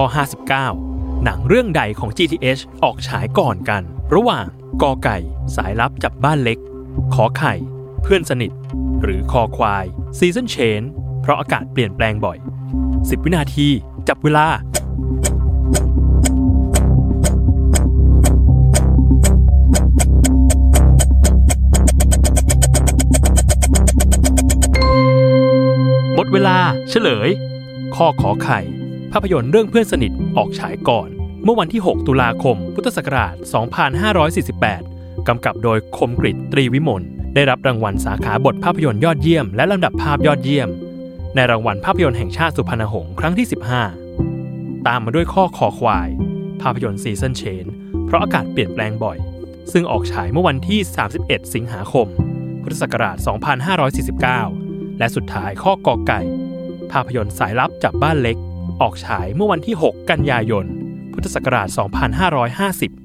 ข้อ59หนังเรื่องใดของ GTH ออกฉายก่อนกันระหว่างกอไก่สายลับจับบ้านเล็กขอไข่เพื่อนสนิทหรือคอควายซีซันเชนเพราะอากาศเปลี่ยนแปลงบ่อย10วินาทีจับเวลาหมดเวลาเฉลยข้อขอไข่ภาพยนตร์เรื่องเพื่อนสนิทออกฉายก่อนเมื่อวันที่6ตุลาคมพุทธศักราช2548กำกับโดยคมกฤษตรีวิมลได้รับรางวัลสาขาบทภาพยนตร์ยอดเยี่ยมและลำดับภาพยอดเยี่ยมในรางวัลภาพยนตร์แห่งชาติสุพรรณหงส์ครั้งที่15ตามมาด้วยข้อคอควายภาพยนตร์ซีซันเชนเพราะอากาศเปลี่ยนแปลงบ่อยซึ่งออกฉายเมื่อวันที่31สิงหาคมพุทธศักราช2549และสุดท้ายข้อกอไก่ภาพยนตร์สายลับจับบ้านเล็กออกฉายเมื่อวันที่6กันยายนพุทธศักราช2550